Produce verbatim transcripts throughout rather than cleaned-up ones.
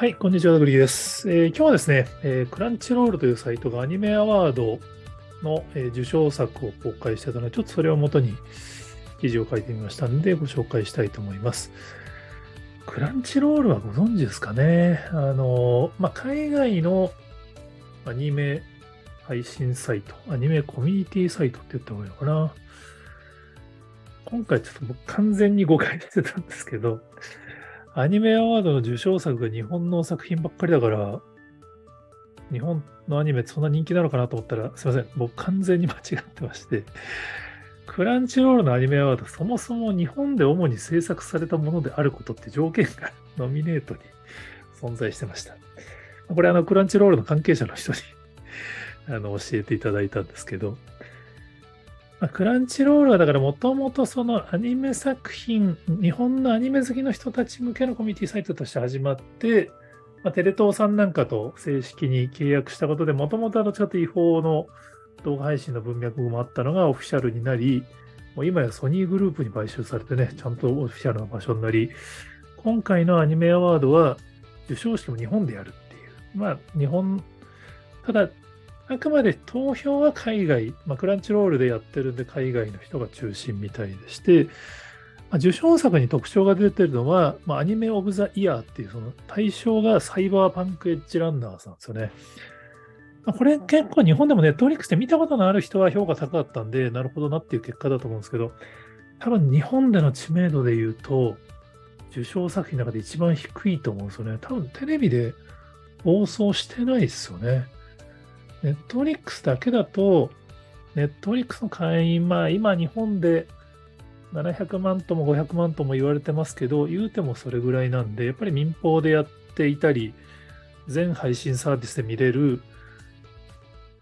はい、こんにちは、ダブリーです、えー。今日はですね、えー、クランチロールというサイトがアニメアワードの、えー、受賞作を公開してたので、ちょっとそれを元に記事を書いてみましたので、ご紹介したいと思います。クランチロールはご存知ですかね。あの、まあ、海外のアニメ配信サイト、アニメコミュニティサイトって言った方がいいのかな。今回ちょっと僕完全に誤解してたんですけど、アニメアワードの受賞作が日本の作品ばっかりだから、日本のアニメってそんな人気なのかなと思ったら、すいません、僕完全に間違ってまして、クランチロールのアニメアワード、そもそも日本で主に制作されたものであることって条件がノミネートに存在してました。これあのクランチロールの関係者の人にあの教えていただいたんですけど、クランチロールはだからもともとそのアニメ作品、日本のアニメ好きの人たち向けのコミュニティサイトとして始まって、まあ、テレ東さんなんかと正式に契約したことで、もともとはどっちかというと違法の動画配信の文脈もあったのがオフィシャルになり、もう今やソニーグループに買収されてね、ちゃんとオフィシャルの場所になり、今回のアニメアワードは受賞式も日本でやるっていう。まあ日本、ただ、あくまで投票は海外、まあ、クランチロールでやってるんで海外の人が中心みたいでして、まあ、受賞作に特徴が出てるのは、まあ、アニメオブザイヤーっていうその対象がサイバーパンクエッジランナーさんですよね。まあ、これ結構日本でも Netflix で見たことのある人は評価高かったんで、なるほどなっていう結果だと思うんですけど、多分日本での知名度で言うと受賞作品の中で一番低いと思うんですよね。多分テレビで放送してないですよね。ネットリックスだけだと、ネットリックスの会員、まあ今日本でななひゃくまんともごひゃくまんとも言われてますけど、言うてもそれぐらいなんで、やっぱり民放でやっていたり、全配信サービスで見れる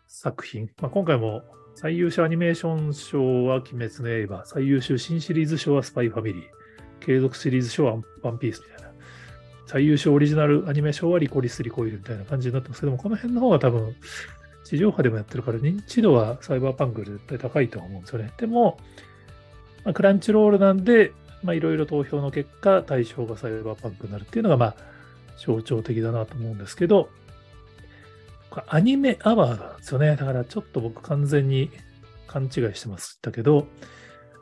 作品、まあ、今回も最優秀アニメーション賞は鬼滅の刃、最優秀新シリーズ賞はスパイファミリー、継続シリーズ賞はワンピースみたいな、最優秀オリジナルアニメ賞はリコリスリコイルみたいな感じになってますけども、この辺の方が多分、地上波でもやってるから認知度はサイバーパンクより絶対高いと思うんですよね。でも、まあ、クランチロールなんでいろいろ投票の結果対象がサイバーパンクになるっていうのがまあ象徴的だなと思うんですけど、これアニメアワードなんですよね。だからちょっと僕完全に勘違いしてましたけど、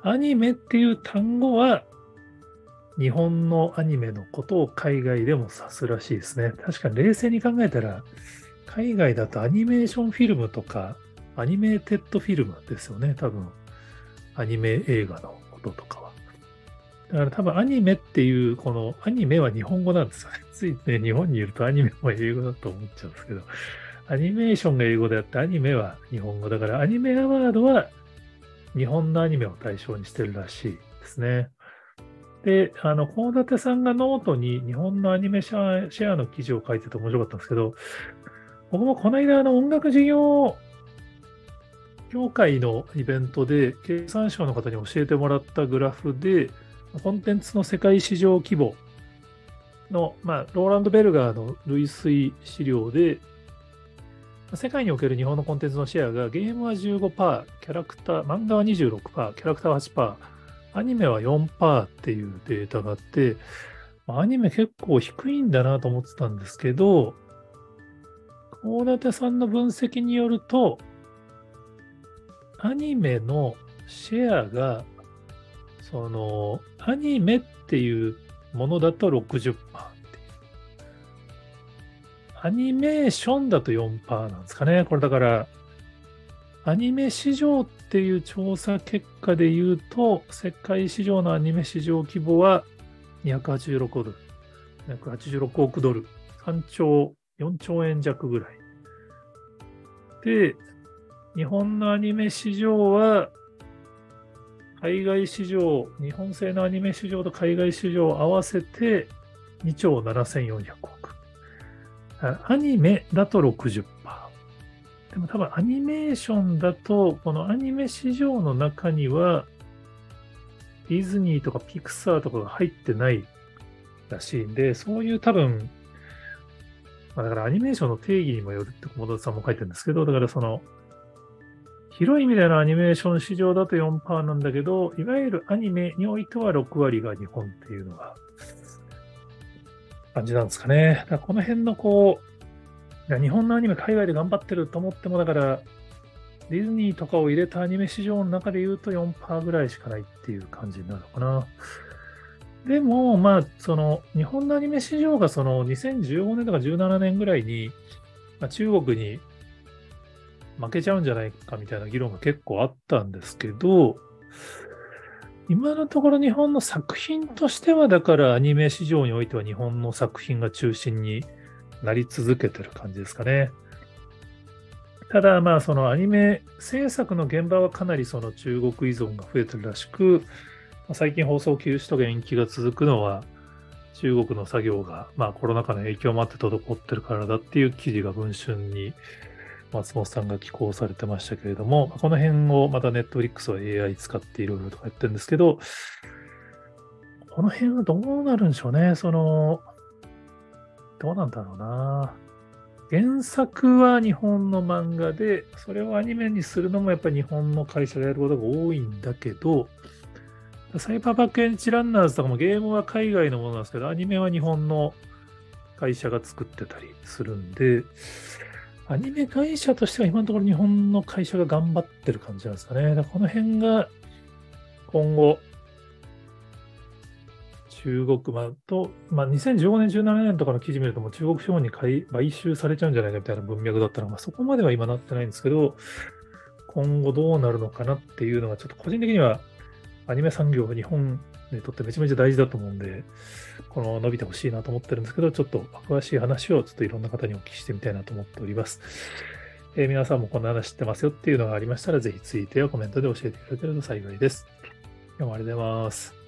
アニメっていう単語は日本のアニメのことを海外でも指すらしいですね。確かに冷静に考えたら海外だとアニメーションフィルムとかアニメーテッドフィルムですよね。多分アニメ映画のこととかは。だから多分アニメっていうこのアニメは日本語なんですよね。ついね、日本にいるとアニメは英語だと思っちゃうんですけど、アニメーションが英語であってアニメは日本語だから、アニメアワードは日本のアニメを対象にしてるらしいですね。で、あの、幸舘さんがノートに日本のアニメシェア、シェアの記事を書いてて面白かったんですけど、僕もこの間の音楽事業協会のイベントで経産省の方に教えてもらったグラフでコンテンツの世界市場規模の、まあ、ローランド・ベルガーの類推資料で世界における日本のコンテンツのシェアがゲームは じゅうごパーセント、 キャラクター漫画は にじゅうろくパーセント、 キャラクターは はちパーセント、 アニメは よんパーセント っていうデータがあって、アニメ結構低いんだなと思ってたんですけど、大館さんの分析によると、アニメのシェアが、その、アニメっていうものだと ろくじゅっパーセント、 アニメーションだと よんパーセント なんですかね。これだから、アニメ市場っていう調査結果で言うと、世界市場のアニメ市場規模はにひゃくはちじゅうろくおくドル、にひゃくはちじゅうろくおくドル、さんちょう、よんちょうえん弱ぐらい。で、日本のアニメ市場は、海外市場、日本製のアニメ市場と海外市場を合わせてにちょうななせんよんひゃくおく。アニメだと ろくじゅっパーセント。でも多分アニメーションだと、このアニメ市場の中には、ディズニーとかピクサーとかが入ってないらしいんで、そういう多分、だからアニメーションの定義にもよるって小田さんも書いてるんですけど、だからその広い意味でのアニメーション市場だと よんパーセント なんだけど、いわゆるアニメにおいてはろくわりが日本っていうのが感じなんですかね。だからこの辺のこう、日本のアニメ海外で頑張ってると思っても、だからディズニーとかを入れたアニメ市場の中で言うと よんパーセント ぐらいしかないっていう感じになるのかな。でも、まあ、その日本のアニメ市場がそのにせんじゅうごねんとかじゅうななねんぐらいに、まあ、中国に負けちゃうんじゃないかみたいな議論が結構あったんですけど、今のところ日本の作品としてはだからアニメ市場においては日本の作品が中心になり続けてる感じですかね。ただまあそのアニメ制作の現場はかなりその中国依存が増えてるらしく、最近放送休止と延期が続くのは中国の作業がまあコロナ禍の影響もあって滞ってるからだっていう記事が文春に松本さんが寄稿されてましたけれども、この辺をまた Netflix は エーアイ 使っていろいろとかやってるんですけど、この辺はどうなるんでしょうね。そのどうなんだろうな。原作は日本の漫画で、それをアニメにするのもやっぱり日本の会社がやることが多いんだけど、サイバーバックエンチランナーズとかもゲームは海外のものなんですけど、アニメは日本の会社が作ってたりするんで、アニメ会社としては今のところ日本の会社が頑張ってる感じなんですかね。だからこの辺が今後、中国版と、まあ、にせんじゅうごねん、じゅうななねんとかの記事見るともう中国資本に買買収されちゃうんじゃないかみたいな文脈だったのが、そこまでは今なってないんですけど、今後どうなるのかなっていうのが、ちょっと個人的にはアニメ産業が日本にとってめちゃめちゃ大事だと思うんで、この伸びてほしいなと思ってるんですけど、ちょっと詳しい話をちょっといろんな方にお聞きしてみたいなと思っております。えー、皆さんもこんな話知ってますよっていうのがありましたら、ぜひツイートやコメントで教えていただけると幸いです。今日もありがとうございます。